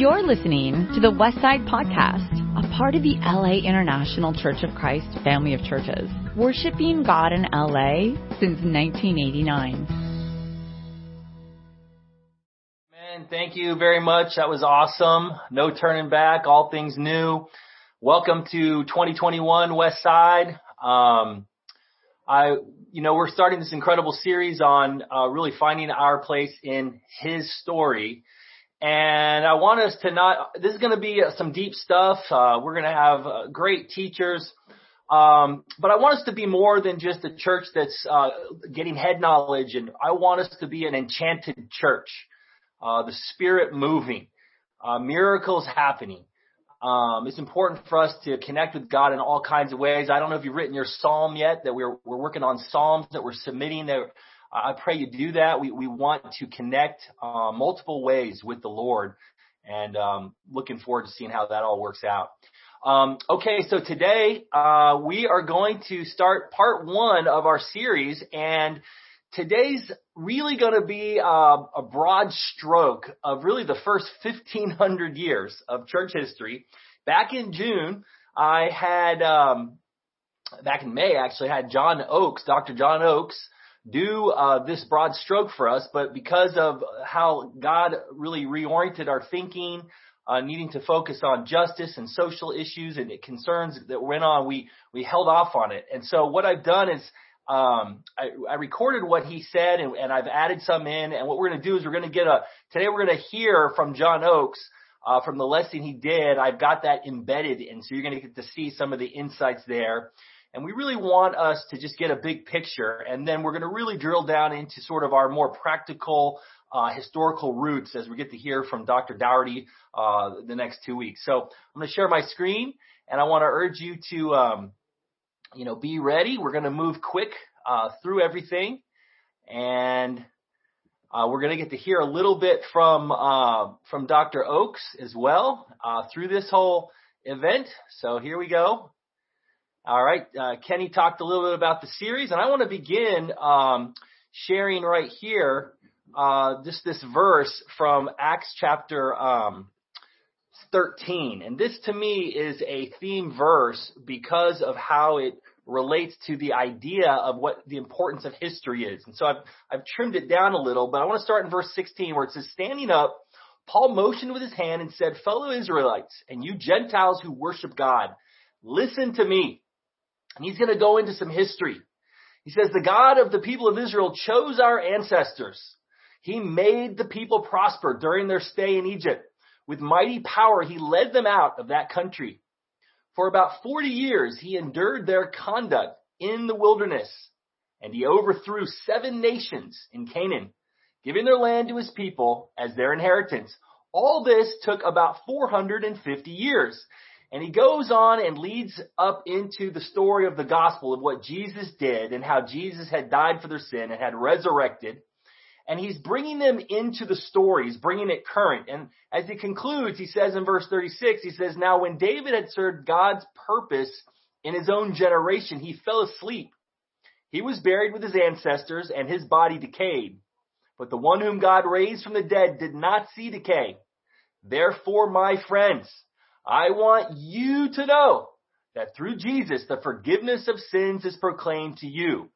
You're listening to the West Side Podcast, a part of the LA International Church of Christ family of churches, worshiping God in LA since 1989. Man, thank you very much. That was awesome. No turning back. All things new. Welcome to 2021 West Side. We're starting this incredible series on really finding our place in His story. And I want us to this is going to be some deep stuff. We're going to have great teachers. But I want us to be more than just a church that's getting head knowledge. And I want us to be an enchanted church, the Spirit moving, miracles happening. It's important for us to connect with God in all kinds of ways. I don't know if you've written your psalm yet, that we're working on psalms that we're submitting there. I pray you do that. We want to connect multiple ways with the Lord, and looking forward to seeing how that all works out. So today we are going to start part one of our series, and today's really going to be a broad stroke of really the first 1,500 years of church history. Back in June, Back in May, I had John Oaks, Dr. John Oaks, do this broad stroke for us, but because of how God really reoriented our thinking, needing to focus on justice and social issues and concerns that went on, we held off on it. And so what I've done is I recorded what he said, and I've added some in. And what we're going to do is today we're going to hear from John Oaks from the lesson he did. I've got that embedded, and so you're going to get to see some of the insights there. And we really want us to just get a big picture, and then we're going to really drill down into sort of our more practical historical roots as we get to hear from Dr. Dougherty the next 2 weeks. So I'm going to share my screen, and I want to urge you to, be ready. We're going to move quick through everything, and we're going to get to hear a little bit from Dr. Oaks as well through this whole event. So here we go. All right, Kenny talked a little bit about the series, and I want to begin sharing right here just this verse from Acts chapter 13. And this, to me, is a theme verse because of how it relates to the idea of what the importance of history is. And so I've trimmed it down a little, but I want to start in verse 16, where it says, "Standing up, Paul motioned with his hand and said, 'Fellow Israelites, and you Gentiles who worship God, listen to me.'" And he's going to go into some history. He says, "The God of the people of Israel chose our ancestors. He made the people prosper during their stay in Egypt. With mighty power, he led them out of that country. For about 40 years, he endured their conduct in the wilderness, and he overthrew 7 nations in Canaan, giving their land to his people as their inheritance. All this took about 450 years. And he goes on and leads up into the story of the gospel of what Jesus did and how Jesus had died for their sin and had resurrected. And he's bringing them into the story. He's bringing it current. And as he concludes, he says in verse 36, he says, "Now when David had served God's purpose in his own generation, he fell asleep. He was buried with his ancestors, and his body decayed. But the one whom God raised from the dead did not see decay. Therefore, my friends, I want you to know that through Jesus, the forgiveness of sins is proclaimed to you."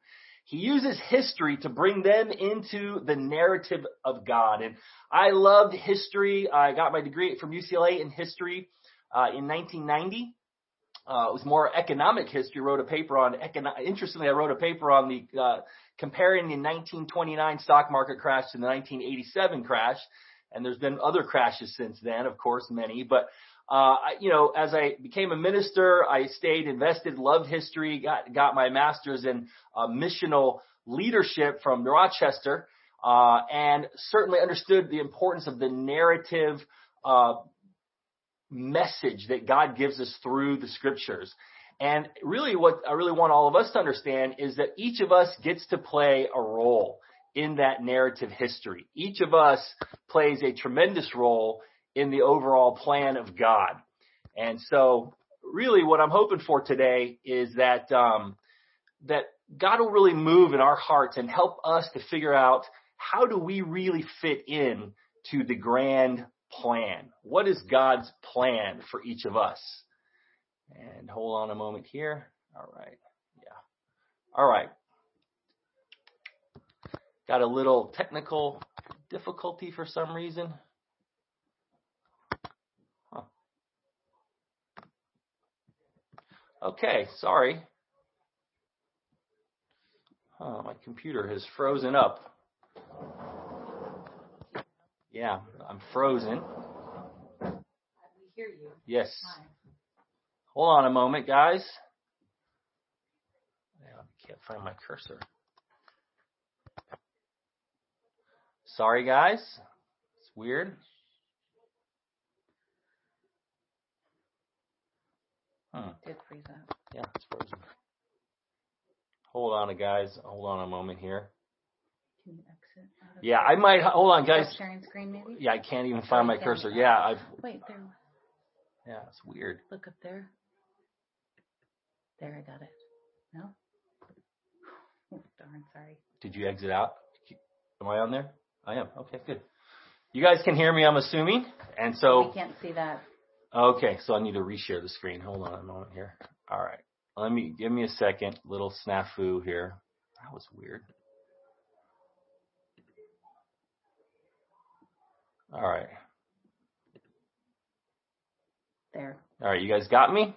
He uses history to bring them into the narrative of God. And I loved history. I got my degree from UCLA in history in 1990. It was more economic history. Interestingly, I wrote a paper on the comparing the 1929 stock market crash to the 1987 crash. And there's been other crashes since then, of course, many. But as I became a minister, I stayed invested, loved history, got my master's in missional leadership from Rochester, and certainly understood the importance of the narrative message that God gives us through the scriptures. And really what I really want all of us to understand is that each of us gets to play a role in that narrative history. Each of us plays a tremendous role in the overall plan of God. And so really what I'm hoping for today is that that God will really move in our hearts and help us to figure out how do we really fit in to the grand plan? What is God's plan for each of us? And hold on a moment here. All right. Yeah. All right. Got a little technical difficulty for some reason. Huh. Okay, sorry. Oh, my computer has frozen up. Yeah, I'm frozen. We hear you. Yes. Hi. Hold on a moment, guys. I can't find my cursor. Sorry, guys. It's weird. It did freeze up. Yeah, it's frozen. Hold on, guys. Hold on a moment here. Can you exit? Yeah, I might. Hold on, guys. Sharing screen, maybe? Yeah, I can't even find my cursor. Yeah, Wait, there. Yeah, it's weird. Look up there. There, I got it. No? Oh, darn, sorry. Did you exit out? Am I on there? I am. Okay, good. You guys can hear me, I'm assuming. And so. We can't see that. Okay, so I need to reshare the screen. Hold on a moment here. All right. Give me a second. Little snafu here. That was weird. All right. There. All right, you guys got me?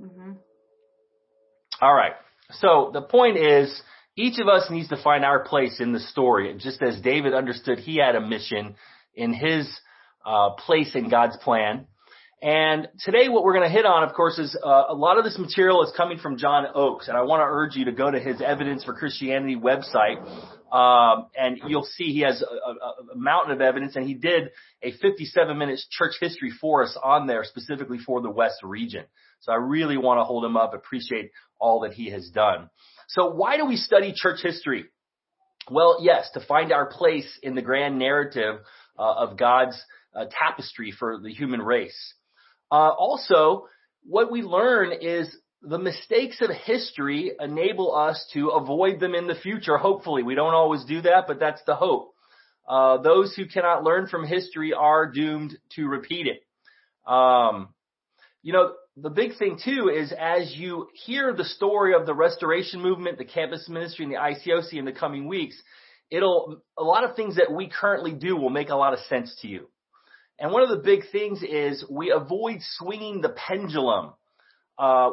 Mm-hmm. All right. So the point is, each of us needs to find our place in the story, just as David understood he had a mission in his place in God's plan. And today what we're going to hit on, of course, is a lot of this material is coming from John Oaks. And I want to urge you to go to his Evidence for Christianity website. And you'll see he has a mountain of evidence. And he did a 57-minute church history for us on there, specifically for the West region. So I really want to hold him up, appreciate all that he has done. So why do we study church history? Well, yes, to find our place in the grand narrative of God's tapestry for the human race. Also, what we learn is the mistakes of history enable us to avoid them in the future. Hopefully, we don't always do that, but that's the hope. Those who cannot learn from history are doomed to repeat it. The big thing, too, is as you hear the story of the Restoration Movement, the campus ministry, and the ICOC in the coming weeks, a lot of things that we currently do will make a lot of sense to you. And one of the big things is we avoid swinging the pendulum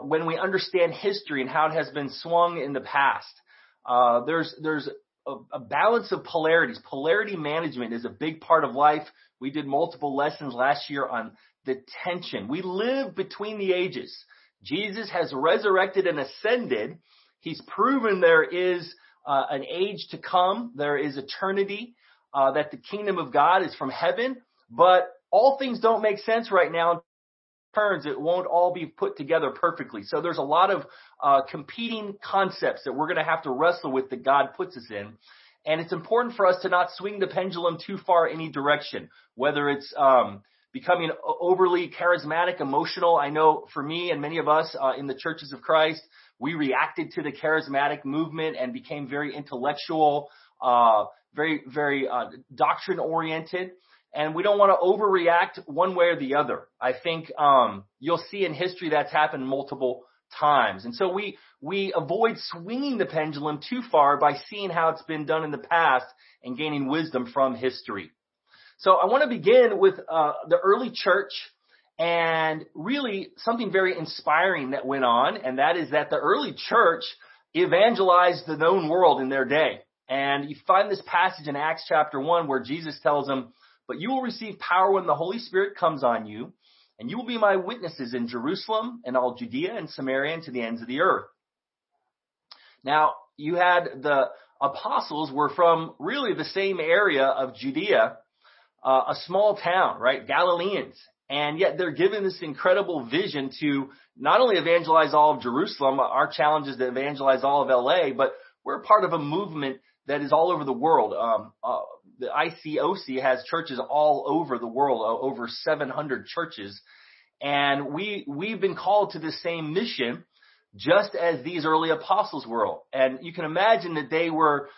when we understand history and how it has been swung in the past. There's a balance of polarities. Polarity management is a big part of life. We did multiple lessons last year on the tension. We live between the ages. Jesus has resurrected and ascended. He's proven there is an age to come. There is eternity, that the kingdom of God is from heaven. But all things don't make sense right now. It won't all be put together perfectly. So there's a lot of competing concepts that we're going to have to wrestle with that God puts us in. And it's important for us to not swing the pendulum too far any direction, whether it's becoming overly charismatic, emotional. I know for me and many of us in the churches of Christ, we reacted to the charismatic movement and became very intellectual, very, very doctrine-oriented. And we don't want to overreact one way or the other. I think you'll see in history that's happened multiple times. And so we avoid swinging the pendulum too far by seeing how it's been done in the past and gaining wisdom from history. So I want to begin with the early church and really something very inspiring that went on. And that is that the early church evangelized the known world in their day. And you find this passage in Acts chapter 1 where Jesus tells them, "But you will receive power when the Holy Spirit comes on you, and you will be my witnesses in Jerusalem and all Judea and Samaria and to the ends of the earth." Now, you had the apostles were from really the same area of Judea, a small town, right? Galileans. And yet they're given this incredible vision to not only evangelize all of Jerusalem, our challenge is to evangelize all of LA, but we're part of a movement that is all over the world. The ICOC has churches all over the world, over 700 churches. And we've been called to the same mission, just as these early apostles were. And you can imagine that they were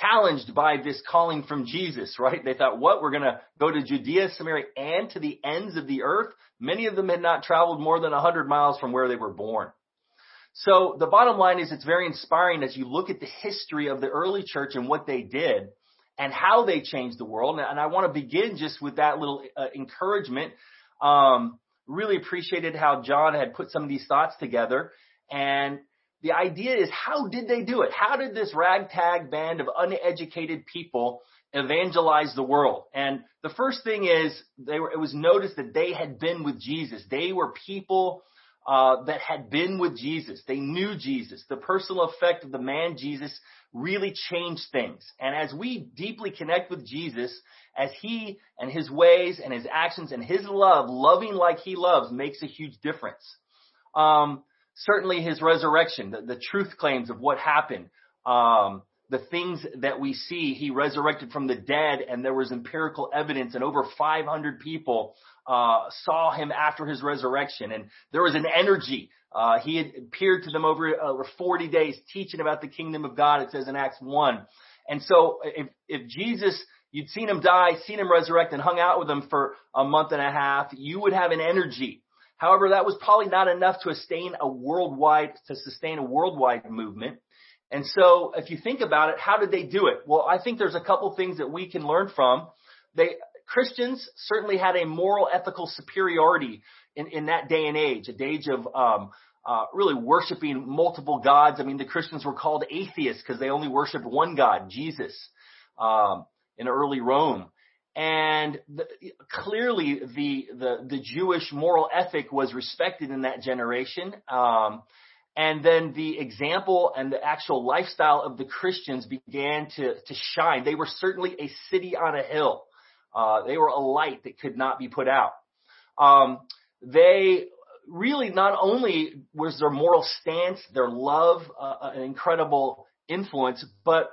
challenged by this calling from Jesus, right? They thought, what? We're going to go to Judea, Samaria, and to the ends of the earth. Many of them had not traveled more than 100 miles from where they were born. So the bottom line is it's very inspiring as you look at the history of the early church and what they did and how they changed the world. And I want to begin just with that little encouragement. Really appreciated how John had put some of these thoughts together. And the idea is, how did they do it? How did this ragtag band of uneducated people evangelize the world? And the first thing is, it was noticed that they had been with Jesus. They were people that had been with Jesus. They knew Jesus. The personal effect of the man Jesus really changed things. And as we deeply connect with Jesus, as he and his ways and his actions and his love, loving like he loves, makes a huge difference. Certainly his resurrection, the truth claims of what happened, the things that we see, he resurrected from the dead, and there was empirical evidence, and over 500 people saw him after his resurrection. And there was an energy. He had appeared to them over 40 days, teaching about the kingdom of God, it says in Acts 1. And so if Jesus, you'd seen him die, seen him resurrect, and hung out with him for a month and a half, you would have an energy. However, that was probably not enough to sustain a worldwide movement. And so if you think about it, how did they do it? Well, I think there's a couple things that we can learn from. Christians certainly had a moral, ethical superiority in that day and age, a age of really worshiping multiple gods. I mean, the Christians were called atheists because they only worshiped one God, Jesus, in early Rome. And clearly the Jewish moral ethic was respected in that generation. And then the example and the actual lifestyle of the Christians began to shine. They were certainly a city on a hill. They were a light that could not be put out. They really, not only was their moral stance, their love, an incredible influence, but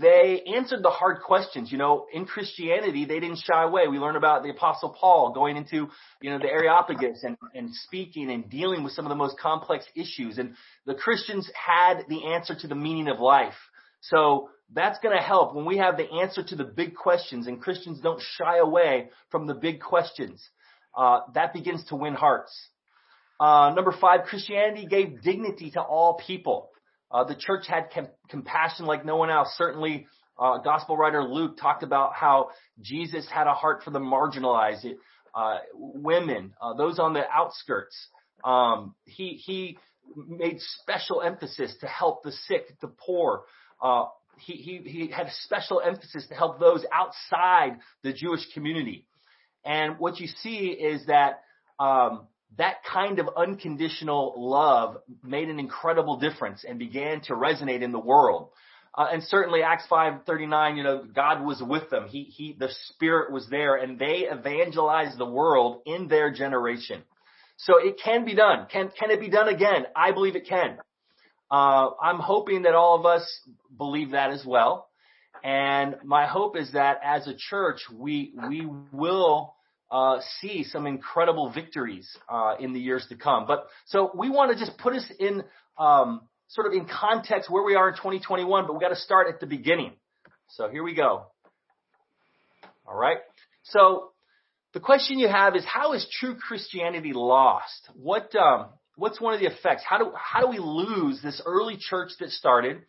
they answered the hard questions. You know, in Christianity, they didn't shy away. We learn about the Apostle Paul going into, the Areopagus and speaking and dealing with some of the most complex issues. And the Christians had the answer to the meaning of life. So that's going to help when we have the answer to the big questions, and Christians don't shy away from the big questions. That begins to win hearts. Number 5, Christianity gave dignity to all people. The church had compassion like no one else. Certainly, gospel writer Luke talked about how Jesus had a heart for the marginalized, women, those on the outskirts. He made special emphasis to help the sick, the poor. He had a special emphasis to help those outside the Jewish community. And what you see is that that kind of unconditional love made an incredible difference and began to resonate in the world. And certainly Acts 5:39, God was with them. The Spirit was there, and they evangelized the world in their generation. So it can be done. Can it be done again? I believe it can. I'm hoping that all of us believe that as well. And my hope is that as a church, we will see some incredible victories in the years to come. But so we want to just put us in sort of in context where we are in 2021, but we got to start at the beginning. So here we go. All right. So the question you have is, how is true Christianity lost? What's one of the effects? How do we lose this early church that started?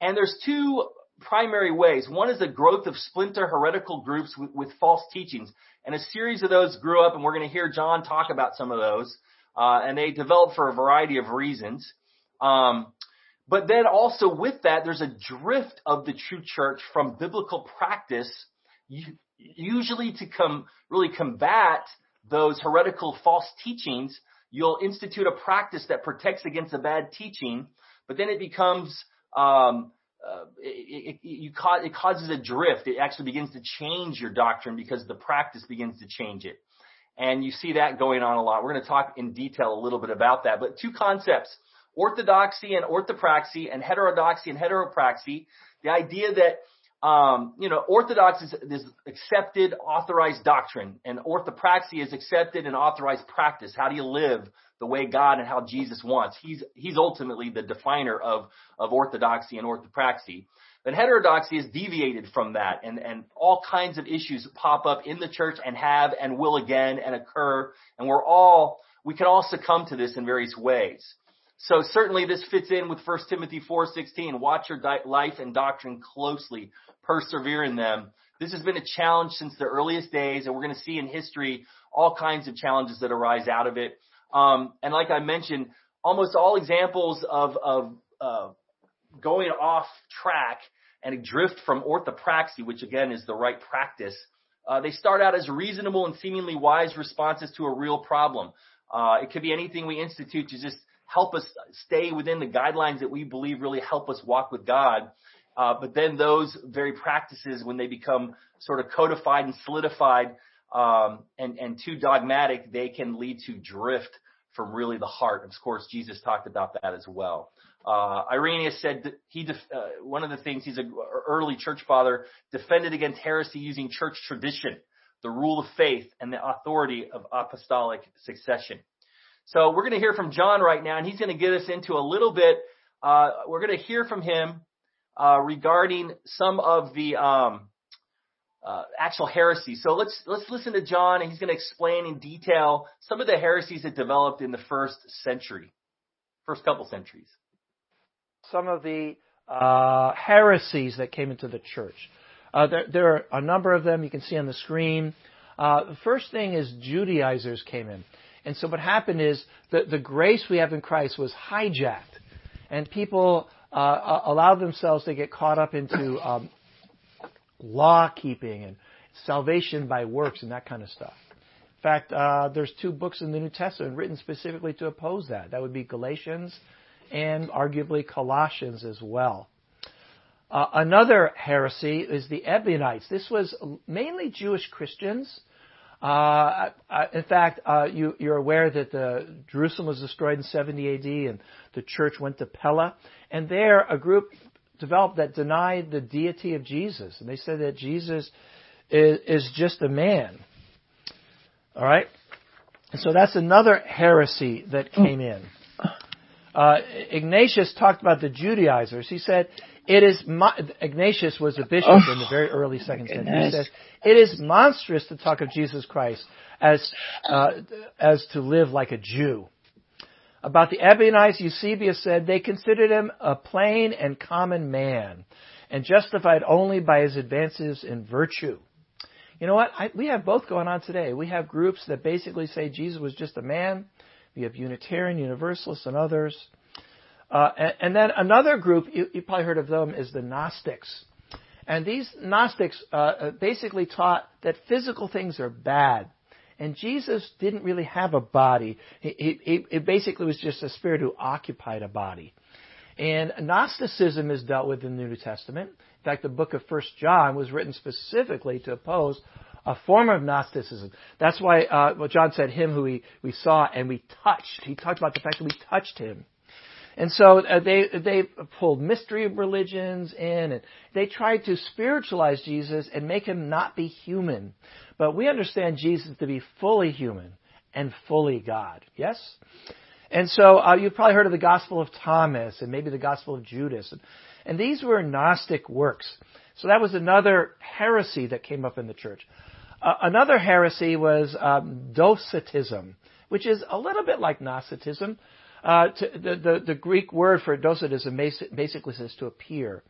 And there's two primary ways. One is the growth of splinter heretical groups with false teachings. And a series of those grew up, and we're going to hear John talk about some of those. And they developed for a variety of reasons. But then also with that, there's a drift of the true church from biblical practice, usually to really combat those heretical false teachings. You'll institute a practice that protects against a bad teaching, but then it becomes it causes a drift. It actually begins to change your doctrine because the practice begins to change it. And you see that going on a lot. We're going to talk in detail a little bit about that. But two concepts, orthodoxy and orthopraxy, and heterodoxy and heteropraxy. The idea that, orthodox is accepted, authorized doctrine, and orthopraxy is accepted and authorized practice. How do you live the way God and how Jesus wants? He's ultimately the definer of orthodoxy and orthopraxy. And heterodoxy has deviated from that, and all kinds of issues pop up in the church and have and will again and occur. And we can all succumb to this in various ways. So certainly this fits in with 1 Timothy 4:16. Watch your life and doctrine closely. Persevere in them. This has been a challenge since the earliest days, and we're going to see in history all kinds of challenges that arise out of it. And like I mentioned, almost all examples of going off track and drift from orthopraxy, which again is the right practice, they start out as reasonable and seemingly wise responses to a real problem. It could be anything we institute to just help us stay within the guidelines that we believe really help us walk with God. But then those very practices, when they become sort of codified and solidified and too dogmatic, they can lead to drift from really the heart. Of course, Jesus talked about that as well. Irenaeus said that one of the things, he's an early church father, defended against heresy using church tradition, the rule of faith, and the authority of apostolic succession. So we're going to hear from John right now, and he's going to get us into a little bit. We're going to hear from him regarding some of the actual heresies. So let's listen to John, and he's going to explain in detail some of the heresies that developed in the first couple centuries. Some of the heresies that came into the church. There are a number of them you can see on the screen. The first thing is Judaizers came in. And so what happened is the grace we have in Christ was hijacked, and people allowed themselves to get caught up into law keeping and salvation by works and that kind of stuff. In fact, there's two books in the New Testament written specifically to oppose that. That would be Galatians and arguably Colossians as well. Another heresy is the Ebionites. This was mainly Jewish Christians. In fact, you're aware that Jerusalem was destroyed in 70 AD and the church went to Pella. And there a group developed that denied the deity of Jesus. And they said that Jesus is just a man. All right? And so that's another heresy that came in. Ignatius talked about the Judaizers. He said, Ignatius was a bishop in the very early second century. He says, it is monstrous to talk of Jesus Christ as to live like a Jew. About the Ebionites, Eusebius said, they considered him a plain and common man and justified only by his advances in virtue. You know what? We have both going on today. We have groups that basically say Jesus was just a man. We have Unitarian, Universalists, and others. And then another group, you probably heard of them, is the Gnostics. And these Gnostics basically taught that physical things are bad. And Jesus didn't really have a body. He basically was just a spirit who occupied a body. And Gnosticism is dealt with in the New Testament. In fact, the book of 1 John was written specifically to oppose a form of Gnosticism. That's why what John said, him who we saw and we touched. He talked about the fact that we touched him. And so they pulled mystery religions in, and they tried to spiritualize Jesus and make him not be human. But we understand Jesus to be fully human and fully God. Yes? And so you've probably heard of the Gospel of Thomas and maybe the Gospel of Judas. And these were Gnostic works. So that was another heresy that came up in the church. Another heresy was Docetism, which is a little bit like Gnosticism. The Greek word for Docetism basically says to appear.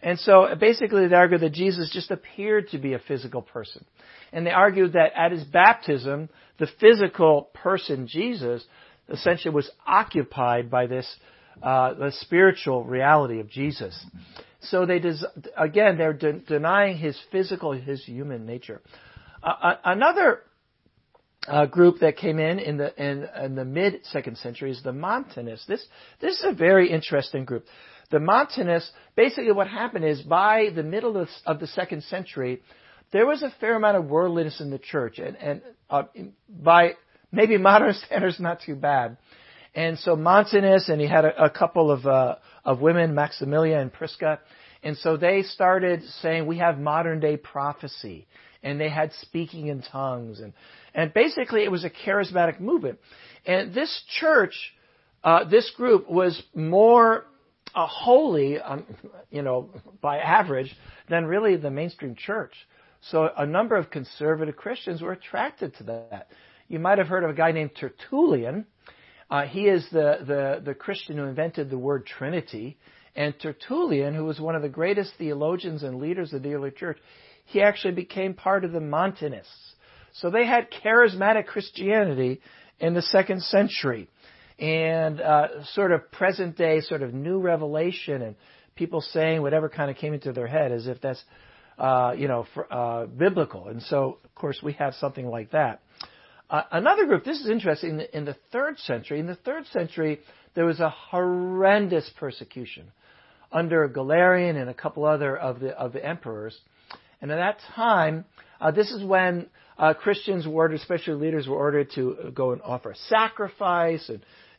And so basically they argue that Jesus just appeared to be a physical person. And they argued that at his baptism, the physical person Jesus essentially was occupied by this the spiritual reality of Jesus. So they're denying his human nature. Another group that came in the mid-2nd century is the Montanists. This is a very interesting group. The Montanists, basically what happened is by the middle of the 2nd century, there was a fair amount of worldliness in the church. And by maybe modern standards, not too bad. And so Montanists, and he had a couple of women, Maximilia and Prisca. And so they started saying, we have modern day prophecy. And they had speaking in tongues. And basically it was a charismatic movement. And this church, this group was more holy, by average, than really the mainstream church. So a number of conservative Christians were attracted to that. You might have heard of a guy named Tertullian. He is the Christian who invented the word Trinity. And Tertullian, who was one of the greatest theologians and leaders of the early church, he actually became part of the Montanists. So they had charismatic Christianity in the 2nd century. And sort of present day, sort of new revelation and people saying whatever kind of came into their head as if that's, biblical. And so, of course, we have something like that. Another group, this is interesting, in the 3rd century. In the 3rd century, there was a horrendous persecution under Galerian and a couple other of the emperors. And at that time, this is when Christians were ordered, especially leaders were ordered to go and offer a sacrifice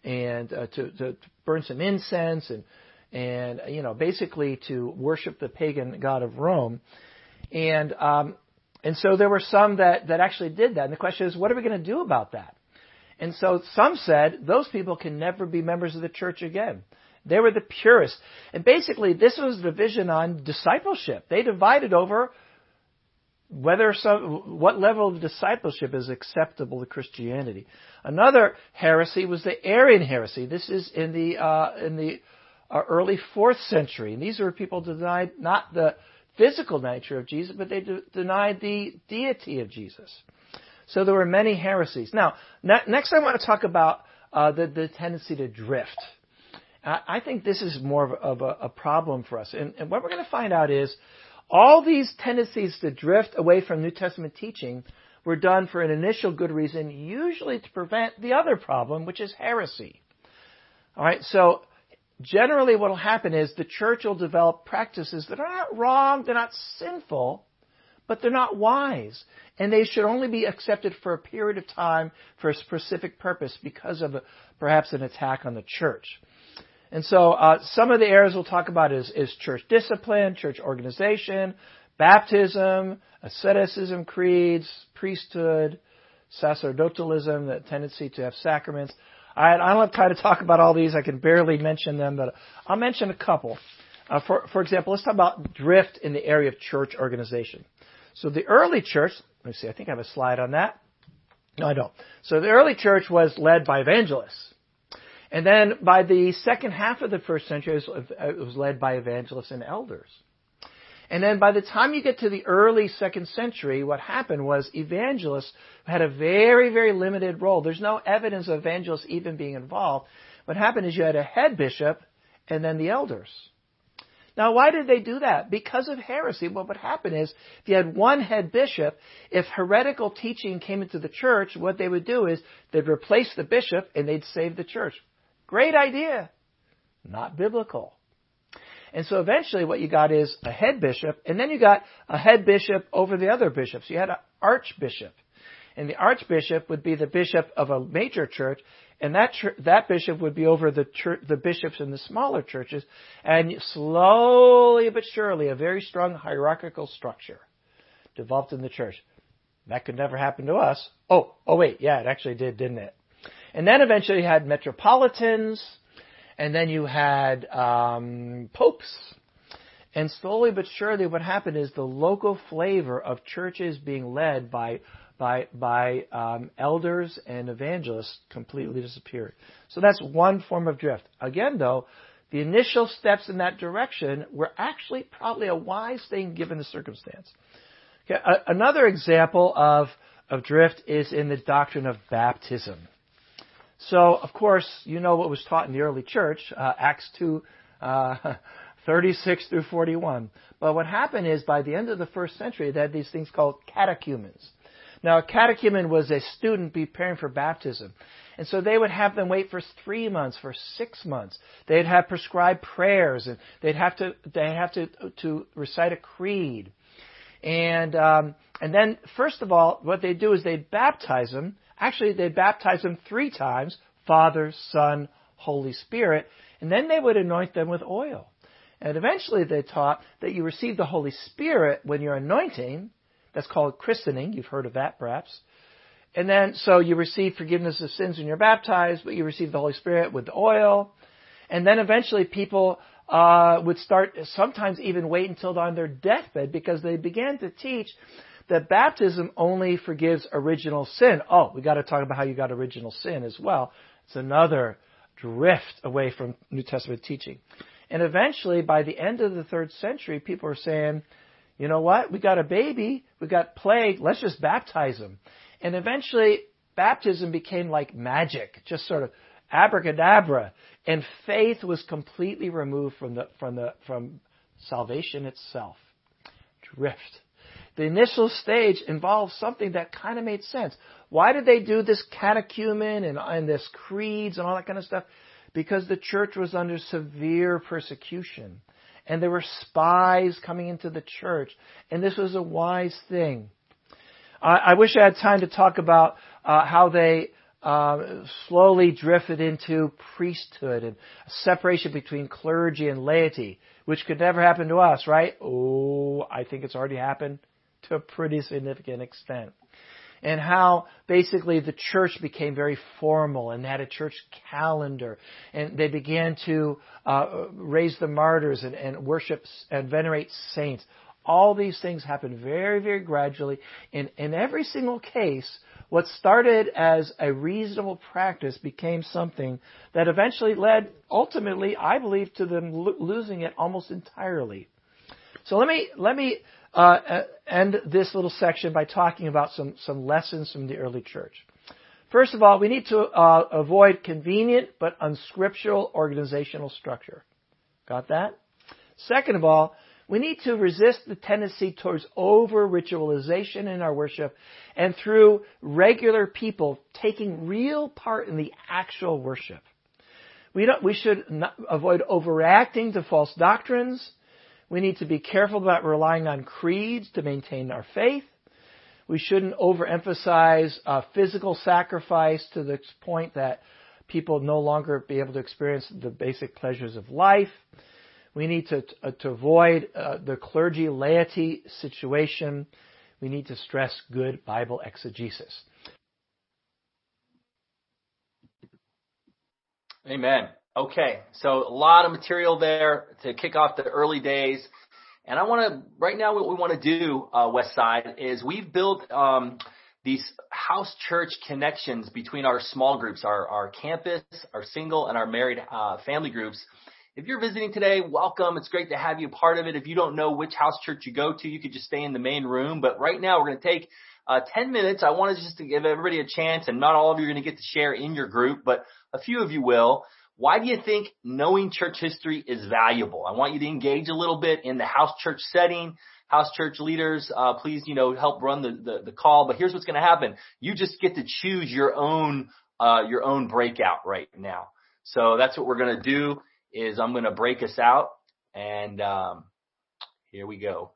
and to burn some incense and basically to worship the pagan god of Rome. And so there were some that actually did that. And the question is, what are we going to do about that? And so some said, those people can never be members of the church again. They were the purists. And basically, this was the vision on discipleship. They divided over what level of discipleship is acceptable to Christianity. Another heresy was the Arian heresy. This is in the early 4th century. And these were people who denied not the physical nature of Jesus, but they denied the deity of Jesus. So there were many heresies. Now, next I want to talk about the tendency to drift. I think this is more of a problem for us. And what we're going to find out is all these tendencies to drift away from New Testament teaching were done for an initial good reason, usually to prevent the other problem, which is heresy. All right, so generally what will happen is the church will develop practices that are not wrong, they're not sinful, but they're not wise. And they should only be accepted for a period of time for a specific purpose because of perhaps an attack on the church. And so some of the areas we'll talk about is church discipline, church organization, baptism, asceticism, creeds, priesthood, sacerdotalism, the tendency to have sacraments. I don't have time to talk about all these. I can barely mention them, but I'll mention a couple. For example, let's talk about drift in the area of church organization. So the early church, let me see, I think I have a slide on that. No, I don't. So the early church was led by evangelists. And then by the second half of the 1st century, it was led by evangelists and elders. And then by the time you get to the early 2nd century, what happened was evangelists had a very, very limited role. There's no evidence of evangelists even being involved. What happened is you had a head bishop and then the elders. Now, why did they do that? Because of heresy. What would happen is if you had one head bishop, if heretical teaching came into the church, what they would do is they'd replace the bishop and they'd save the church. Great idea, not biblical. And so eventually what you got is a head bishop, and then you got a head bishop over the other bishops. You had an archbishop, and the archbishop would be the bishop of a major church, and that bishop would be over the bishops in the smaller churches, and slowly but surely a very strong hierarchical structure developed in the church. That could never happen to us. Oh wait, yeah, it actually did, didn't it? And then eventually you had metropolitans, and then you had popes. And slowly but surely what happened is the local flavor of churches being led by elders and evangelists completely disappeared. So that's one form of drift. Again, though, the initial steps in that direction were actually probably a wise thing given the circumstance. Okay, another example of drift is in the doctrine of baptism. So, of course, you know what was taught in the early church, Acts 2, 36 through 41. But what happened is by the end of the 1st century, they had these things called catechumens. Now, a catechumen was a student preparing for baptism. And so they would have them wait for 3 months, for 6 months. They'd have prescribed prayers, and they'd have to recite a creed. And then, first of all, what they do is they baptize them. Actually, they baptized them 3 times, Father, Son, Holy Spirit, and then they would anoint them with oil. And eventually they taught that you receive the Holy Spirit when you're anointing. That's called christening. You've heard of that, perhaps. And then, so you receive forgiveness of sins when you're baptized, but you receive the Holy Spirit with the oil. And then eventually people would start, sometimes even wait until on their deathbed, because they began to teach that baptism only forgives original sin. Oh, we got to talk about how you got original sin as well. It's another drift away from New Testament teaching. And eventually, by the end of the 3rd century, people are saying, you know what? We got a baby. We got plague. Let's just baptize him. And eventually, baptism became like magic, just sort of abracadabra. And faith was completely removed from salvation itself. Drift. The initial stage involved something that kind of made sense. Why did they do this catechumen and this creeds and all that kind of stuff? Because the church was under severe persecution. And there were spies coming into the church. And this was a wise thing. I wish I had time to talk about how they slowly drifted into priesthood and separation between clergy and laity, which could never happen to us, right? Oh, I think it's already happened to a pretty significant extent. And how basically the church became very formal and had a church calendar. And they began to raise the martyrs and worship and venerate saints. All these things happened very, very gradually. And in every single case, what started as a reasonable practice became something that eventually led, ultimately, I believe, to them losing it almost entirely. So let me end this little section by talking about some lessons from the early church. First of all, we need to avoid convenient but unscriptural organizational structure. Got that? Second of all, we need to resist the tendency towards over-ritualization in our worship, and through regular people taking real part in the actual worship. We should not avoid overreacting to false doctrines. We need to be careful about relying on creeds to maintain our faith. We shouldn't overemphasize physical sacrifice to the point that people no longer be able to experience the basic pleasures of life. We need to avoid the clergy-laity situation. We need to stress good Bible exegesis. Amen. Okay, so a lot of material there to kick off the early days. And right now what we want to do, West Side, is we've built these house church connections between our small groups, our campus, our single, and our married family groups. If you're visiting today, welcome. It's great to have you a part of it. If you don't know which house church you go to, you could just stay in the main room. But right now we're going to take 10 minutes. I want to just give everybody a chance, and not all of you are going to get to share in your group, but a few of you will. Why do you think knowing church history is valuable? I want you to engage a little bit in the house church setting. House church leaders, please, help run the call. But here's what's going to happen. You just get to choose your own breakout right now. So that's what we're going to do is I'm going to break us out. And here we go.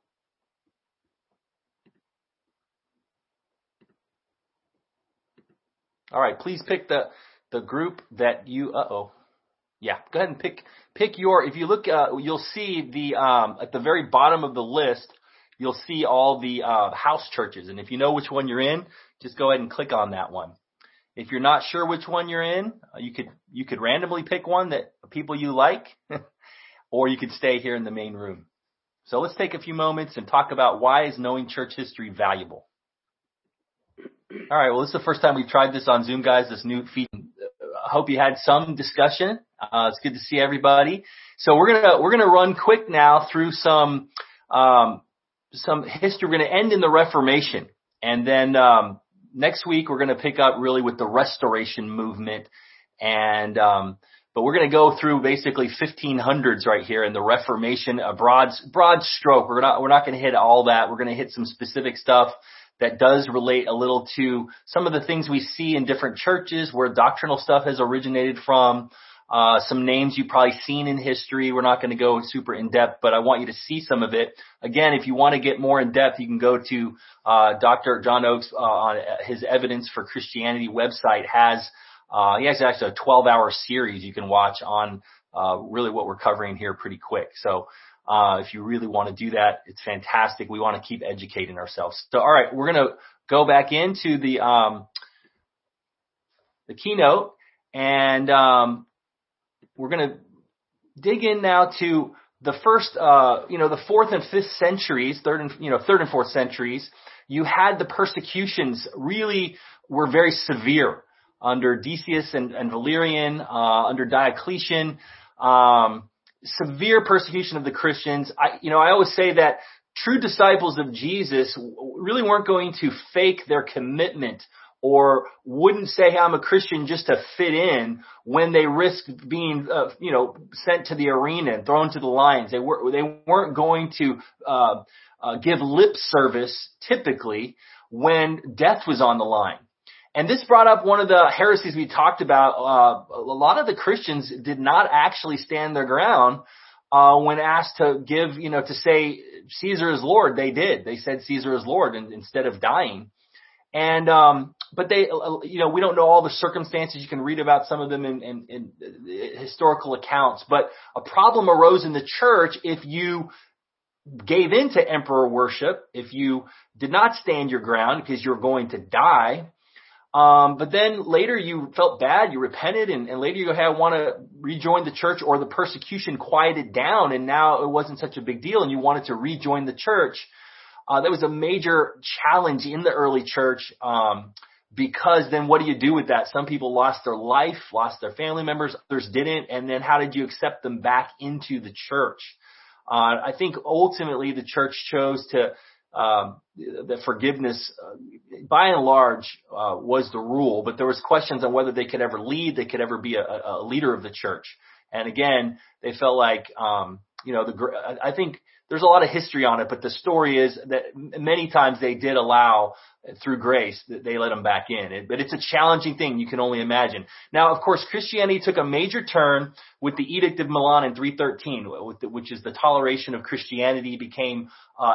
All right, please pick the group that you – uh-oh. Yeah, go ahead and pick your. If you look, you'll see the at the very bottom of the list, you'll see all the house churches. And if you know which one you're in, just go ahead and click on that one. If you're not sure which one you're in, you could randomly pick one that people you like, or you could stay here in the main room. So let's take a few moments and talk about why is knowing church history valuable. All right, well, this is the first time we've tried this on Zoom, guys. This new feature. I hope you had some discussion. It's good to see everybody. So we're gonna run quick now through some history. We're gonna end in the Reformation, and then next week we're gonna pick up really with the Restoration Movement, and but we're gonna go through basically 1500s right here in the Reformation, a broad stroke. We're not gonna hit all that. We're gonna hit some specific stuff that does relate a little to some of the things we see in different churches, where doctrinal stuff has originated from, some names you've probably seen in history. We're not going to go super in-depth, but I want you to see some of it. Again, if you want to get more in-depth, you can go to Dr. John Oaks on his Evidence for Christianity website. He has actually a 12-hour series you can watch on really what we're covering here pretty quick. So if you really want to do that, it's fantastic. We want to keep educating ourselves. So, all right, we're going to go back into the keynote, and we're going to dig in now to the first, the third and fourth centuries, you had the persecutions really were very severe under Decius and Valerian, under Diocletian, severe persecution of the Christians. I always say that true disciples of Jesus really weren't going to fake their commitment or wouldn't say, hey, I'm a Christian just to fit in when they risked being, sent to the arena and thrown to the lions. They weren't going to give lip service typically when death was on the line. And this brought up one of the heresies we talked about. A lot of the Christians did not actually stand their ground when asked to give, to say Caesar is Lord. They did. They said Caesar is Lord instead of dying. And but they, we don't know all the circumstances. You can read about some of them in historical accounts. But a problem arose in the church if you gave into emperor worship, if you did not stand your ground because you're going to die. But then later you felt bad, you repented, and later you go, hey, I want to rejoin the church, or the persecution quieted down and now it wasn't such a big deal and you wanted to rejoin the church. That was a major challenge in the early church, because then what do you do with that? Some people lost their life, lost their family members, others didn't, and then how did you accept them back into the church? I think ultimately the church chose to the forgiveness, by and large, was the rule, but there was questions on whether they could ever lead, they could ever be a leader of the church. And again, they felt like, I think there's a lot of history on it, but the story is that many times they did allow, through grace, that they let them back in. But it's a challenging thing, you can only imagine. Now, of course, Christianity took a major turn with the Edict of Milan in 313, which is the toleration of Christianity became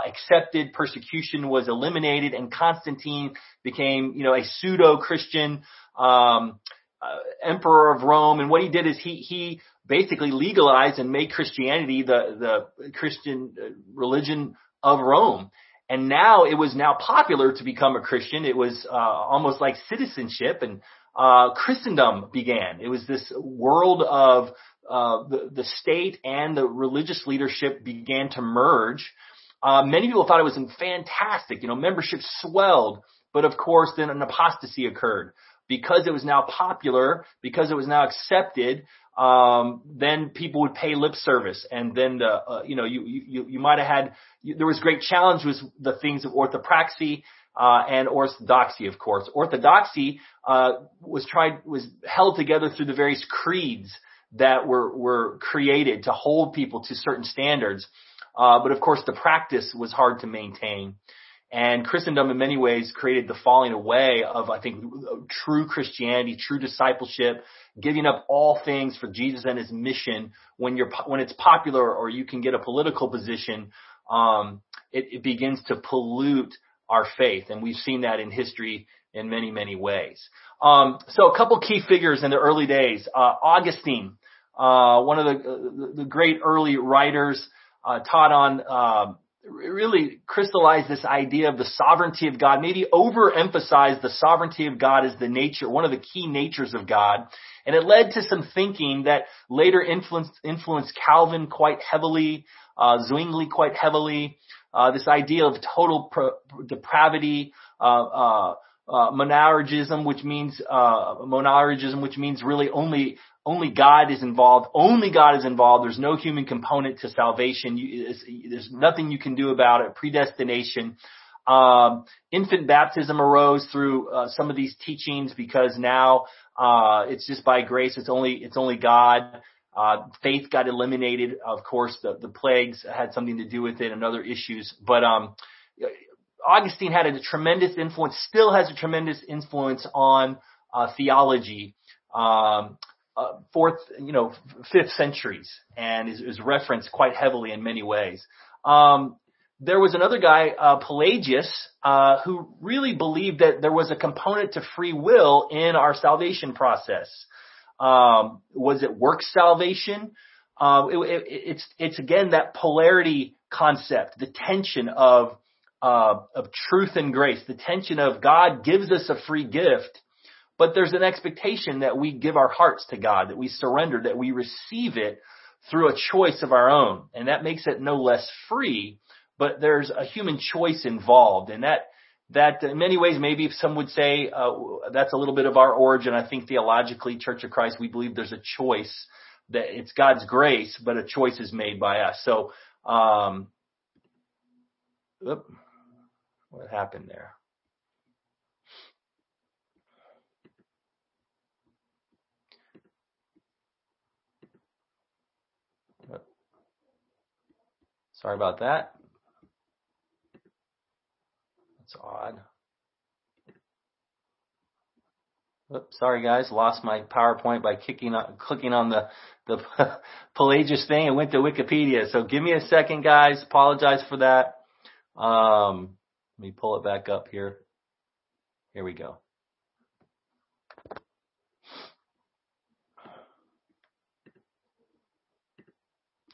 accepted, persecution was eliminated, and Constantine became, a pseudo-Christian emperor of Rome. And what he did is he basically legalized and made Christianity the Christian religion of Rome. And now it was now popular to become a Christian. It was almost like citizenship, and Christendom began. It was this world of the state and the religious leadership began to merge. Many people thought it was fantastic. Membership swelled, but of course then an apostasy occurred. Because it was now popular, because it was now accepted, then people would pay lip service. And then, you might have had, there was great challenge with the things of orthopraxy, and orthodoxy, of course. Orthodoxy, was held together through the various creeds that were created to hold people to certain standards. But of course the practice was hard to maintain. And Christendom, in many ways, created the falling away of, I think, true Christianity, true discipleship, giving up all things for Jesus and his mission. When it's popular or you can get a political position, it begins to pollute our faith, and we've seen that in history in many, many ways. So, a couple key figures in the early days: Augustine, one of the great early writers, taught on. Really crystallized this idea of the sovereignty of God, maybe overemphasized the sovereignty of God as the nature, one of the key natures of God. And it led to some thinking that later influenced Calvin quite heavily, Zwingli quite heavily, this idea of total depravity, monarchism, which means really only God is involved. Only God is involved. There's no human component to salvation. There's nothing you can do about it. Predestination. Infant baptism arose through some of these teachings because now it's just by grace. It's only God. Faith got eliminated. Of course, the plagues had something to do with it and other issues. But Augustine had a tremendous influence, still has a tremendous influence on theology, fifth centuries, and is referenced quite heavily in many ways. There was another guy, Pelagius, who really believed that there was a component to free will in our salvation process. Was it work salvation? It's again that polarity concept, the tension of truth and grace, the tension of God gives us a free gift, but there's an expectation that we give our hearts to God, that we surrender, that we receive it through a choice of our own. And that makes it no less free, but there's a human choice involved. And that in many ways, maybe some would say that's a little bit of our origin. I think theologically, Church of Christ, we believe there's a choice, that it's God's grace, but a choice is made by us. So what happened there? Sorry about that. That's odd. Oops, sorry, guys. Lost my PowerPoint by clicking on the Pelagius thing. It went to Wikipedia. So give me a second, guys. Apologize for that. Let me pull it back up here. Here we go.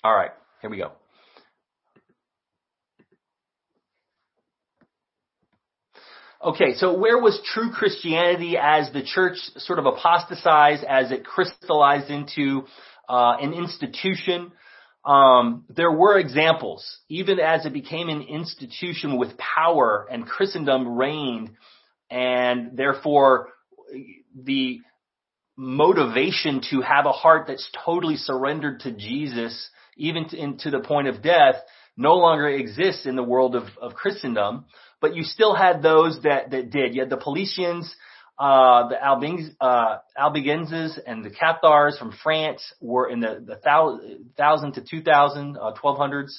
All right. Here we go. Okay, so where was true Christianity as the church sort of apostatized, as it crystallized into an institution? There were examples, even as it became an institution with power and Christendom reigned, and therefore the motivation to have a heart that's totally surrendered to Jesus, even to the point of death, no longer exists in the world of Christendom. But you still had those that did. You had the Pelagians, the Albigenses, and the Cathars from France were in the 1,000 to 2,000, 1,200s.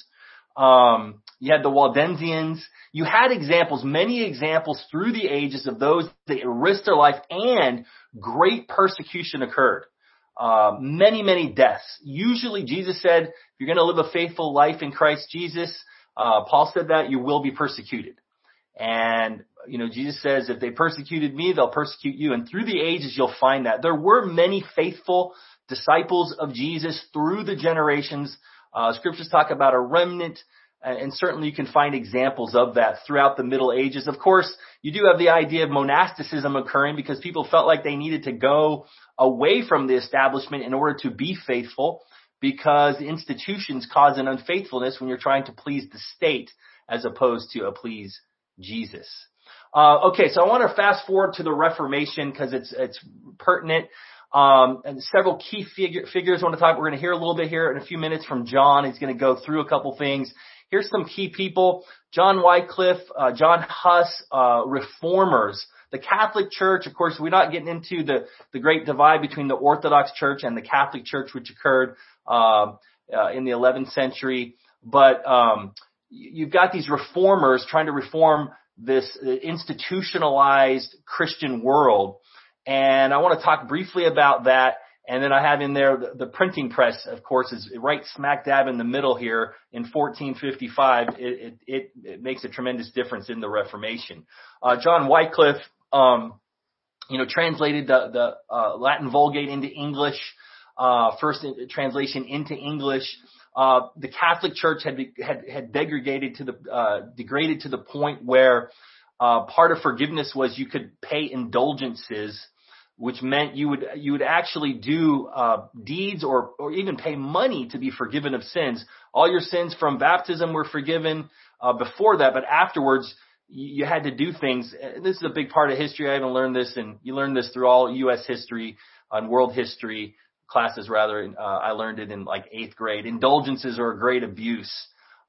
You had the Waldensians. You had examples, many examples through the ages of those that risked their life, and great persecution occurred. Many, many deaths. Usually Jesus said, if you're going to live a faithful life in Christ Jesus, Paul said that, you will be persecuted. And, you know, Jesus says, if they persecuted me, they'll persecute you. And through the ages, you'll find that there were many faithful disciples of Jesus through the generations. Scriptures talk about a remnant, and certainly you can find examples of that throughout the Middle Ages. Of course, you do have the idea of monasticism occurring because people felt like they needed to go away from the establishment in order to be faithful, because institutions cause an unfaithfulness when you're trying to please the state as opposed to please Jesus. Okay, so I want to fast forward to the Reformation because it's pertinent. And several key figures I want to talk. We're going to hear a little bit here in a few minutes from John. He's going to go through a couple things. Here's some key people: John Wycliffe, John Huss, reformers. The Catholic Church, of course, we're not getting into the great divide between the Orthodox Church and the Catholic Church, which occurred in the 11th century. But you've got these reformers trying to reform this institutionalized Christian world. And I want to talk briefly about that. And then I have in there the printing press, of course, is right smack dab in the middle here in 1455. It makes a tremendous difference in the Reformation. John Wycliffe, translated the Latin Vulgate into English, first translation into English. The Catholic Church had degraded to the point where part of forgiveness was you could pay indulgences, which meant you would actually do deeds or even pay money to be forgiven of sins. All your sins from baptism were forgiven before that, but afterwards you had to do things. This is a big part of history. I even learned this, and you learn this through all U.S. history and world history classes, rather. I learned it in like 8th grade. Indulgences are a great abuse,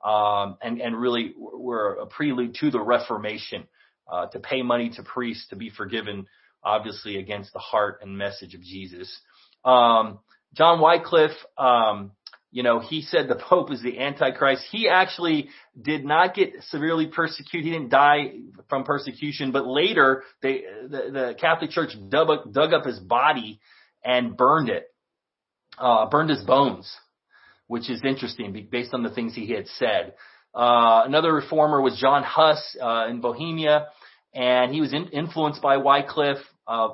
and really were a prelude to the Reformation, to pay money to priests to be forgiven, obviously against the heart and message of Jesus. John Wycliffe, he said the Pope is the Antichrist. He actually did not get severely persecuted. He didn't die from persecution, but later the Catholic Church dug up his body and burned it. Burned his bones, which is interesting based on the things he had said. Another reformer was John Huss in Bohemia, and he was influenced by Wycliffe,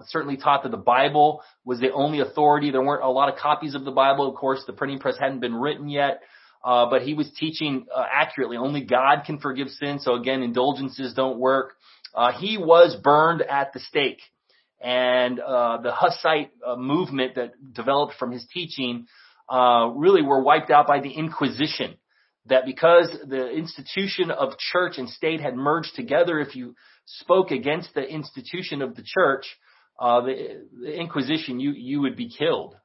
certainly taught that the Bible was the only authority. There weren't a lot of copies of the Bible. Of course, the printing press hadn't been written yet, but he was teaching accurately. Only God can forgive sin, so again, indulgences don't work. He was burned at the stake. And the Hussite movement that developed from his teaching really were wiped out by the Inquisition. That because the institution of church and state had merged together, if you spoke against the institution of the church, the Inquisition, you would be killed.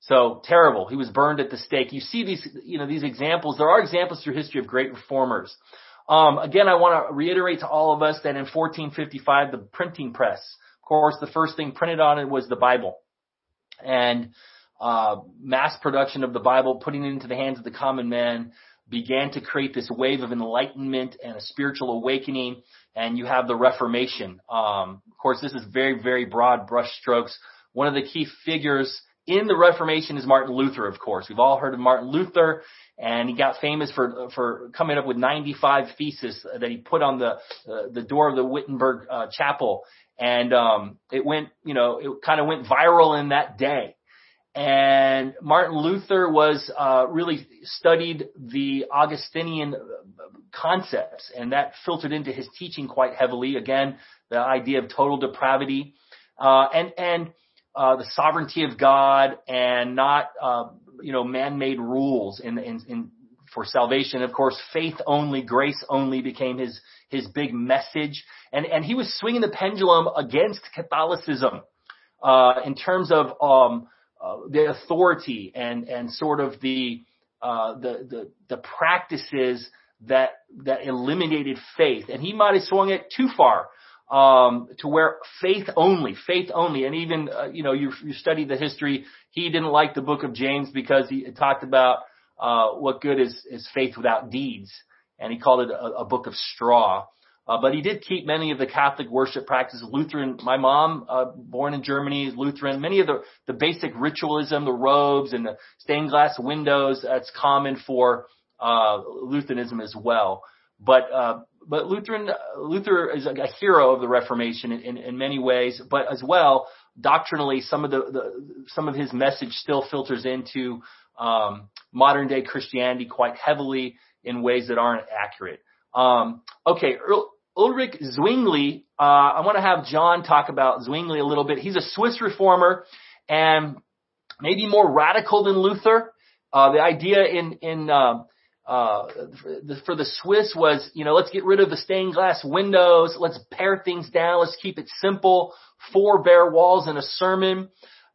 So terrible. He was burned at the stake. You see these, these examples. There are examples through history of great reformers. Again, I want to reiterate to all of us that in 1455, the printing press, of course, the first thing printed on it was the Bible. And mass production of the Bible, putting it into the hands of the common man, began to create this wave of enlightenment and a spiritual awakening. And you have the Reformation. Of course, this is very, very broad brush strokes. One of the key figures in the Reformation is Martin Luther, of course. We've all heard of Martin Luther, and he got famous for coming up with 95 theses that he put on the door of the Wittenberg Chapel. And it went, it kind of went viral in that day. And Martin Luther was really studied the Augustinian concepts, and that filtered into his teaching quite heavily. Again, the idea of total depravity and the sovereignty of God, and not man-made rules in for salvation. Of course, faith only, grace only became his big message, and he was swinging the pendulum against Catholicism in terms of the authority and sort of the practices that eliminated faith. And he might have swung it too far, to where faith only. And even, you study the history. He didn't like the book of James because he talked about, what good is faith without deeds. And he called it a book of straw. But he did keep many of the Catholic worship practices. Lutheran, my mom, born in Germany, is Lutheran. Many of the basic ritualism, the robes and the stained glass windows, that's common for, Lutheranism as well. But Luther is a hero of the Reformation in many ways, but as well, doctrinally, some of his message still filters into modern day Christianity quite heavily in ways that aren't accurate. Okay, Ulrich Zwingli. I want to have John talk about Zwingli a little bit. He's a Swiss reformer, and maybe more radical than Luther. The idea for the Swiss was, let's get rid of the stained glass windows. Let's pare things down. Let's keep it simple. 4 bare walls and a sermon.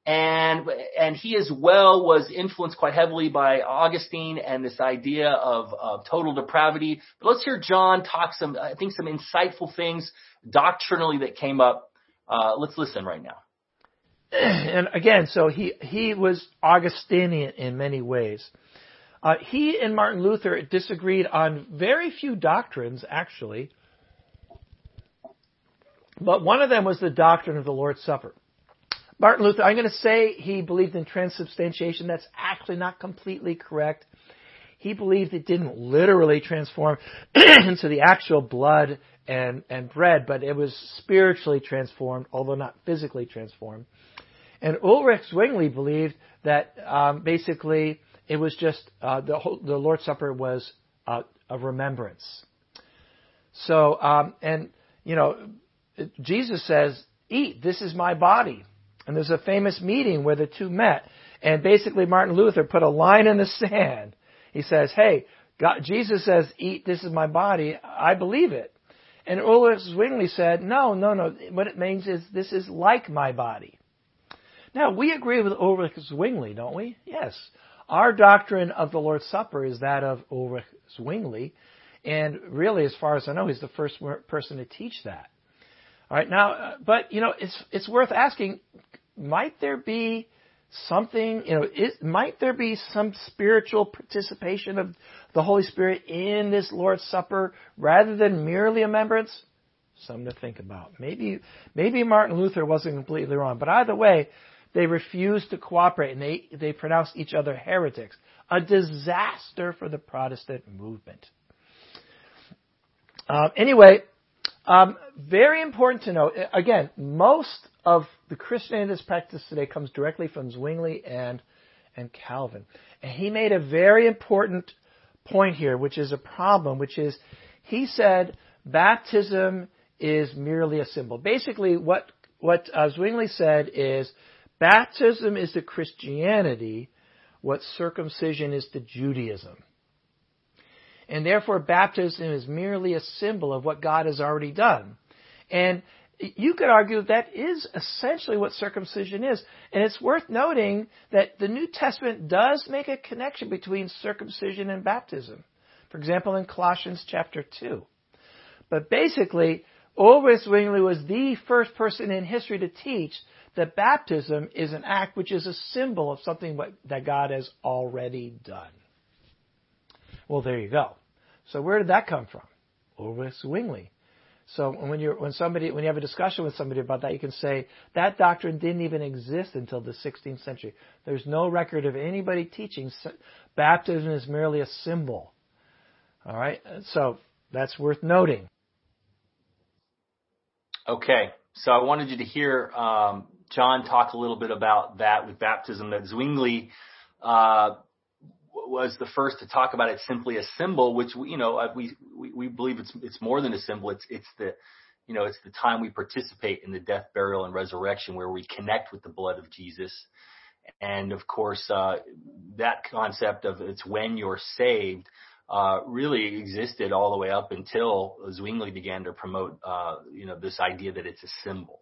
And he as well was influenced quite heavily by Augustine and this idea of total depravity. But let's hear John talk some insightful things doctrinally that came up. Let's listen right now. And again, so he was Augustinian in many ways. He and Martin Luther disagreed on very few doctrines, actually. But one of them was the doctrine of the Lord's Supper. Martin Luther, I'm going to say he believed in transubstantiation. That's actually not completely correct. He believed it didn't literally transform into the actual blood and bread, but it was spiritually transformed, although not physically transformed. And Ulrich Zwingli believed that basically it was just the Lord's Supper was a remembrance. So, Jesus says, "Eat, this is my body." And there's a famous meeting where the two met, and basically Martin Luther put a line in the sand. He says, "Hey, God, Jesus says, eat, this is my body. I believe it." And Ulrich Zwingli said, No. What it means is this is like my body. Now, we agree with Ulrich Zwingli, don't we? Yes. Our doctrine of the Lord's Supper is that of Ulrich Zwingli, and really, as far as I know, he's the first person to teach that. All right, now, but it's worth asking: might there be something? Might there be some spiritual participation of the Holy Spirit in this Lord's Supper rather than merely a remembrance? Something to think about. Maybe Martin Luther wasn't completely wrong, but either way, they refused to cooperate, and they pronounced each other heretics. A disaster for the Protestant movement. Anyway, very important to note, again, most of the Christianity that's practiced today comes directly from Zwingli and Calvin. And he made a very important point here, which is a problem, which is he said baptism is merely a symbol. Basically, what Zwingli said is, baptism is the Christianity what circumcision is to Judaism. And therefore, baptism is merely a symbol of what God has already done. And you could argue that is essentially what circumcision is. And it's worth noting that the New Testament does make a connection between circumcision and baptism. For example, in Colossians chapter 2. But basically, Ulrich Zwingli was the first person in history to teach that baptism is an act which is a symbol of something that God has already done. Well, there you go. So where did that come from? Ulrich Zwingli. So when you have a discussion with somebody about that, you can say that doctrine didn't even exist until the 16th century. There's no record of anybody teaching baptism is merely a symbol. All right, so that's worth noting. Okay, so I wanted you to hear John talk a little bit about that with baptism. That Zwingli was the first to talk about it simply a symbol, which we believe it's more than a symbol. It's the time we participate in the death, burial, and resurrection where we connect with the blood of Jesus. And of course, that concept of it's when you're saved really existed all the way up until Zwingli began to promote this idea that it's a symbol.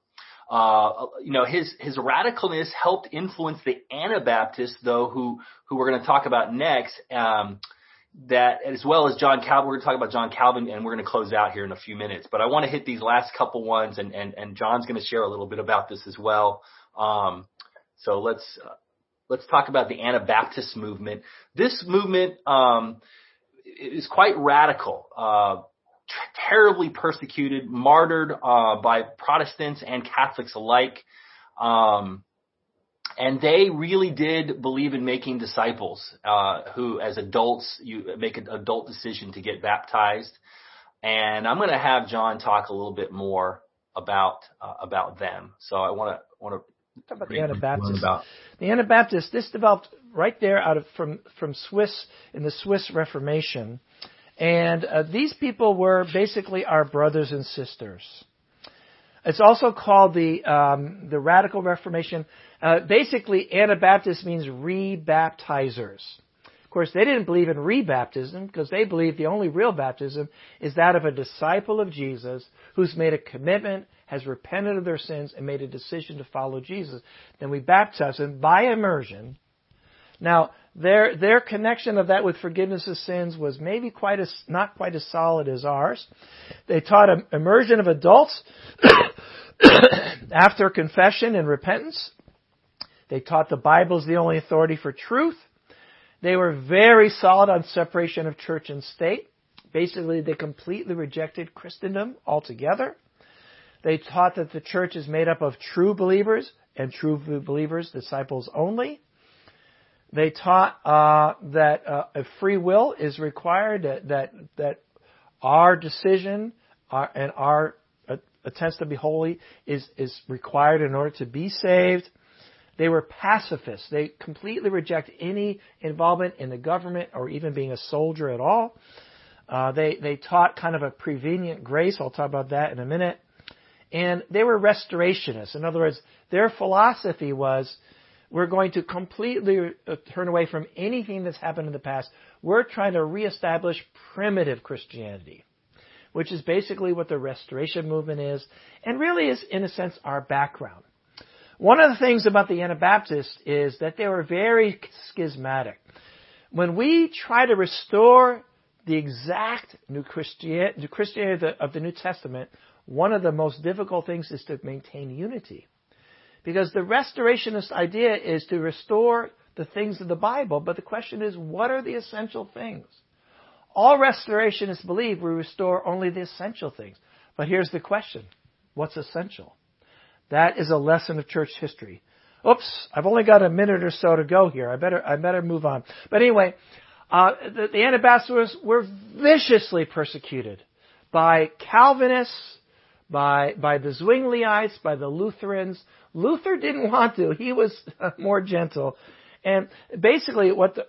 His radicalness helped influence the Anabaptists, though, who we're going to talk about next, that as well as John Calvin. We're going to talk about John Calvin, and we're going to close out here in a few minutes. But I want to hit these last couple ones, and John's going to share a little bit about this as well. So let's talk about the Anabaptist movement. This movement is quite radical. Terribly persecuted, martyred by Protestants and Catholics alike. And they really did believe in making disciples who, as adults, you make an adult decision to get baptized. And I'm going to have John talk a little bit more about them. So I want to talk about the Anabaptists. The Anabaptists, this developed right there from Swiss in the Swiss Reformation. And these people were basically our brothers and sisters. It's also called the Radical Reformation. Basically, Anabaptist means rebaptizers. Of course, they didn't believe in rebaptism because they believed the only real baptism is that of a disciple of Jesus who's made a commitment, has repented of their sins, and made a decision to follow Jesus. Then we baptize them by immersion. Now, their connection of that with forgiveness of sins was maybe not quite as solid as ours. They taught an immersion of adults after confession and repentance. They taught the Bible is the only authority for truth. They were very solid on separation of church and state. Basically, they completely rejected Christendom altogether. They taught that the church is made up of true believers and true believers, disciples only. They taught that a free will is required, that our decision and our attempts to be holy is required in order to be saved. They were pacifists. They completely reject any involvement in the government or even being a soldier at all. They taught kind of a prevenient grace. I'll talk about that in a minute. And they were restorationists. In other words, their philosophy was, we're going to completely turn away from anything that's happened in the past. We're trying to reestablish primitive Christianity, which is basically what the Restoration Movement is, and really is, in a sense, our background. One of the things about the Anabaptists is that they were very schismatic. When we try to restore the exact new Christianity of the New Testament, one of the most difficult things is to maintain unity. Because the restorationist idea is to restore the things of the Bible, but the question is, what are the essential things? All restorationists believe we restore only the essential things. But here's the question. What's essential? That is a lesson of church history. Oops, I've only got a minute or so to go here. I better move on. But anyway, the Anabaptists were viciously persecuted by Calvinists, by the Zwingliites, by the Lutherans. Luther didn't want to. He was more gentle. And basically what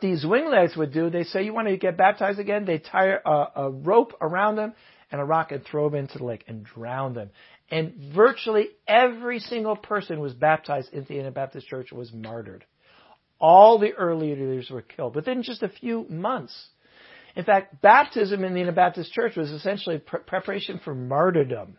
these Zwingliites would do, they say, you want to get baptized again? They tie a rope around them and a rock and throw them into the lake and drown them. And virtually every single person who was baptized into the Anabaptist church was martyred. All the early leaders were killed within just a few months. In fact, baptism in the Anabaptist church was essentially preparation for martyrdom.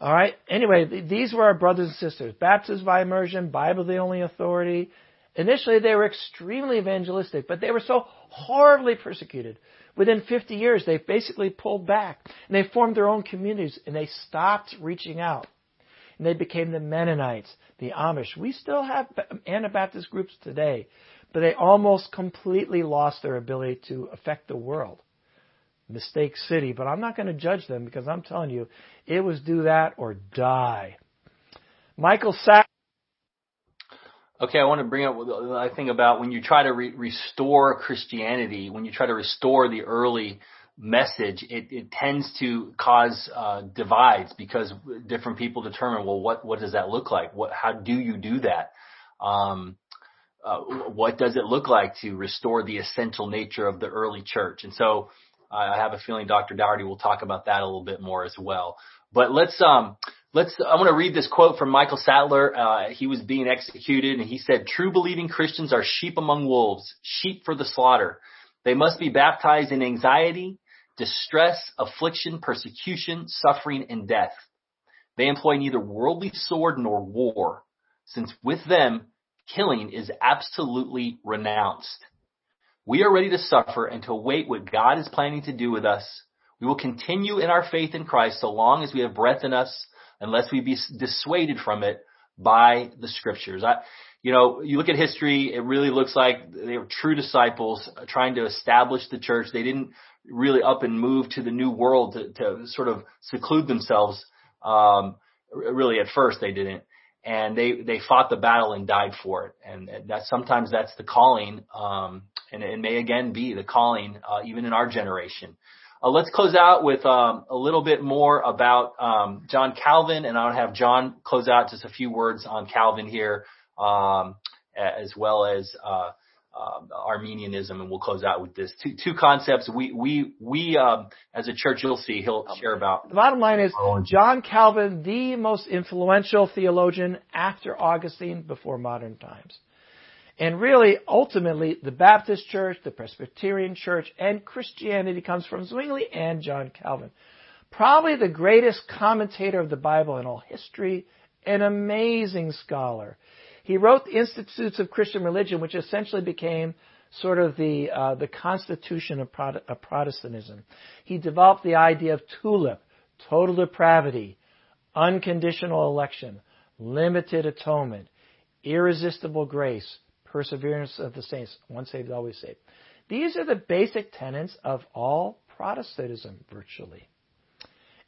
All right. Anyway, these were our brothers and sisters, baptized by immersion, Bible the only authority. Initially, they were extremely evangelistic, but they were so horribly persecuted. Within 50 years, they basically pulled back, and they formed their own communities, and they stopped reaching out. And they became the Mennonites, the Amish. We still have Anabaptist groups today, but they almost completely lost their ability to affect the world. Mistake city, but I'm not going to judge them because I'm telling you, it was do that or die. Michael Sack. Okay, I want to bring up, I think about when you try to restore Christianity, when you try to restore the early message, it tends to cause divides because different people determine, well, what does that look like? How do you do that? What does it look like to restore the essential nature of the early church? And so I have a feeling Dr. Dougherty will talk about that a little bit more as well. But I want to read this quote from Michael Sattler. He was being executed, and he said, "True believing Christians are sheep among wolves, sheep for the slaughter. They must be baptized in anxiety, distress, affliction, persecution, suffering, and death. They employ neither worldly sword nor war, since with them, killing is absolutely renounced. We are ready to suffer and to await what God is planning to do with us. We will continue in our faith in Christ so long as we have breath in us, unless we be dissuaded from it by the scriptures." You look at history, it really looks like they were true disciples trying to establish the church. They didn't really up and move to the new world to sort of seclude themselves. Really, at first they didn't. And they fought the battle and died for it. And sometimes that's the calling. And it may again be the calling, even in our generation. Let's close out with a little bit more about John Calvin, and I'll have John close out just a few words on Calvin here, as well as Arminianism, and we'll close out with this. Two concepts we as a church, you'll see, he'll share about. The bottom line is John Calvin, the most influential theologian after Augustine before modern times. And really, ultimately, the Baptist Church, the Presbyterian Church, and Christianity comes from Zwingli and John Calvin. Probably the greatest commentator of the Bible in all history, an amazing scholar. He wrote the Institutes of Christian Religion, which essentially became sort of the constitution of Protestantism. He developed the idea of TULIP, total depravity, unconditional election, limited atonement, irresistible grace, perseverance of the saints, once saved, always saved. These are the basic tenets of all Protestantism, virtually.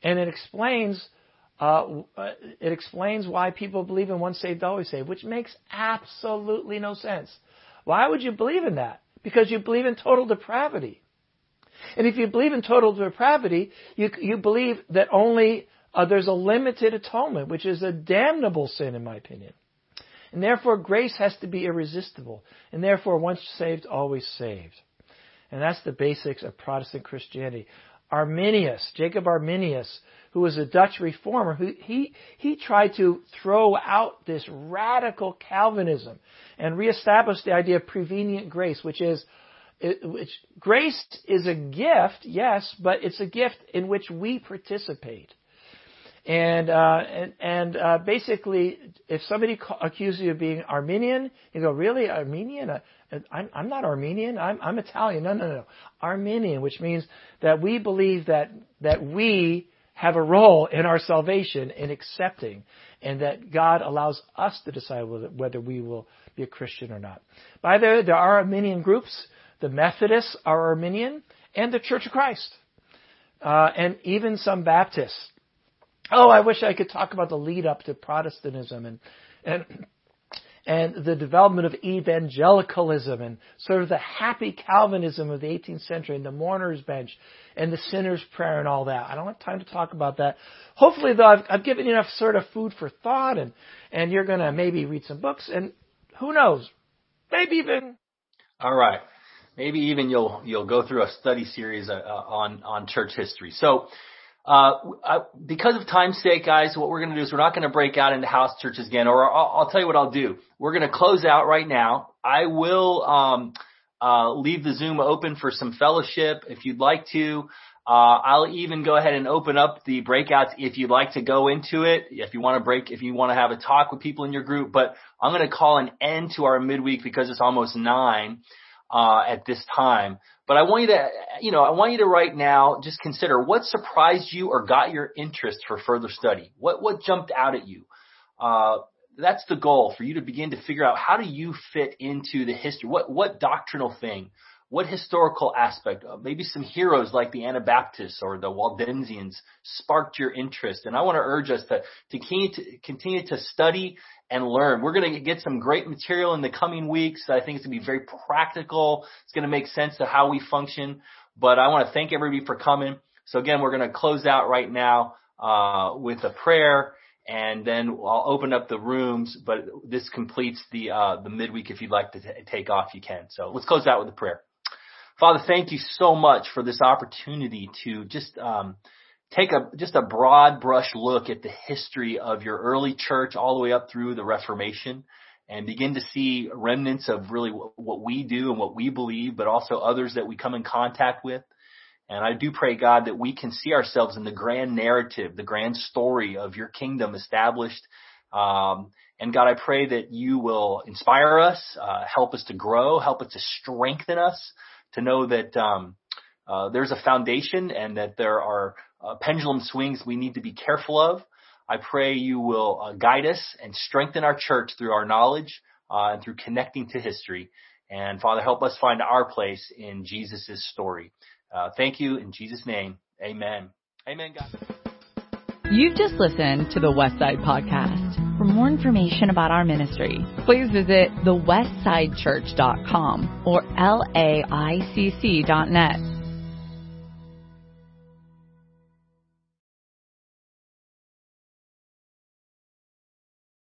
And it explains why people believe in once saved, always saved, which makes absolutely no sense. Why would you believe in that? Because you believe in total depravity. And if you believe in total depravity, you believe that only there's a limited atonement, which is a damnable sin, in my opinion. And therefore, grace has to be irresistible. And therefore, once saved, always saved. And that's the basics of Protestant Christianity. Arminius, Jacob Arminius, who was a Dutch reformer, who he tried to throw out this radical Calvinism and reestablish the idea of prevenient grace, which grace is a gift, yes, but it's a gift in which we participate. And basically, if somebody accuses you of being Arminian, you go, really, Armenian? I'm not Armenian. I'm Italian. No. Arminian, which means that we believe that we have a role in our salvation in accepting, and that God allows us to decide whether we will be a Christian or not. By the way, there are Arminian groups. The Methodists are Arminian, and the Church of Christ, and even some Baptists. Oh, I wish I could talk about the lead up to Protestantism and the development of evangelicalism and sort of the happy Calvinism of the 18th century and the mourner's bench and the sinner's prayer and all that. I don't have time to talk about that. Hopefully, though, I've given you enough sort of food for thought, and you're going to maybe read some books, and who knows, maybe even. All right. Maybe even you'll go through a study series on church history. So, because of time's sake, guys, what we're going to do is we're not going to break out into house churches again, or I'll tell you what I'll do. We're going to close out right now. I will leave the Zoom open for some fellowship if you'd like to. I'll even go ahead and open up the breakouts if you'd like to go into it, if you want to have a talk with people in your group. But I'm going to call an end to our midweek because it's almost 9 at this time. But I want you to, right now just consider what surprised you or got your interest for further study. What jumped out at you? That's the goal, for you to begin to figure out how do you fit into the history. What doctrinal thing? What historical aspect, maybe some heroes like the Anabaptists or the Waldensians sparked your interest? And I want to urge us to continue to study and learn. We're going to get some great material in the coming weeks. I think it's going to be very practical. It's going to make sense to how we function. But I want to thank everybody for coming. So, again, we're going to close out right now with a prayer, and then I'll open up the rooms. But this completes the midweek. If you'd like to take off, you can. So let's close out with a prayer. Father, thank you so much for this opportunity to just take a broad brush look at the history of your early church all the way up through the Reformation and begin to see remnants of really what we do and what we believe, but also others that we come in contact with. And I do pray, God, that we can see ourselves in the grand narrative, the grand story of your kingdom established. And God, I pray that you will inspire us, help us to grow, help us to strengthen us, to know that there's a foundation and that there are pendulum swings we need to be careful of. I pray you will guide us and strengthen our church through our knowledge and through connecting to history. And, Father, help us find our place in Jesus' story. Thank you. In Jesus' name, amen. Amen, God. You've just listened to the West Side Podcast. For more information about our ministry, please visit thewestsidechurch.com or laicc.net.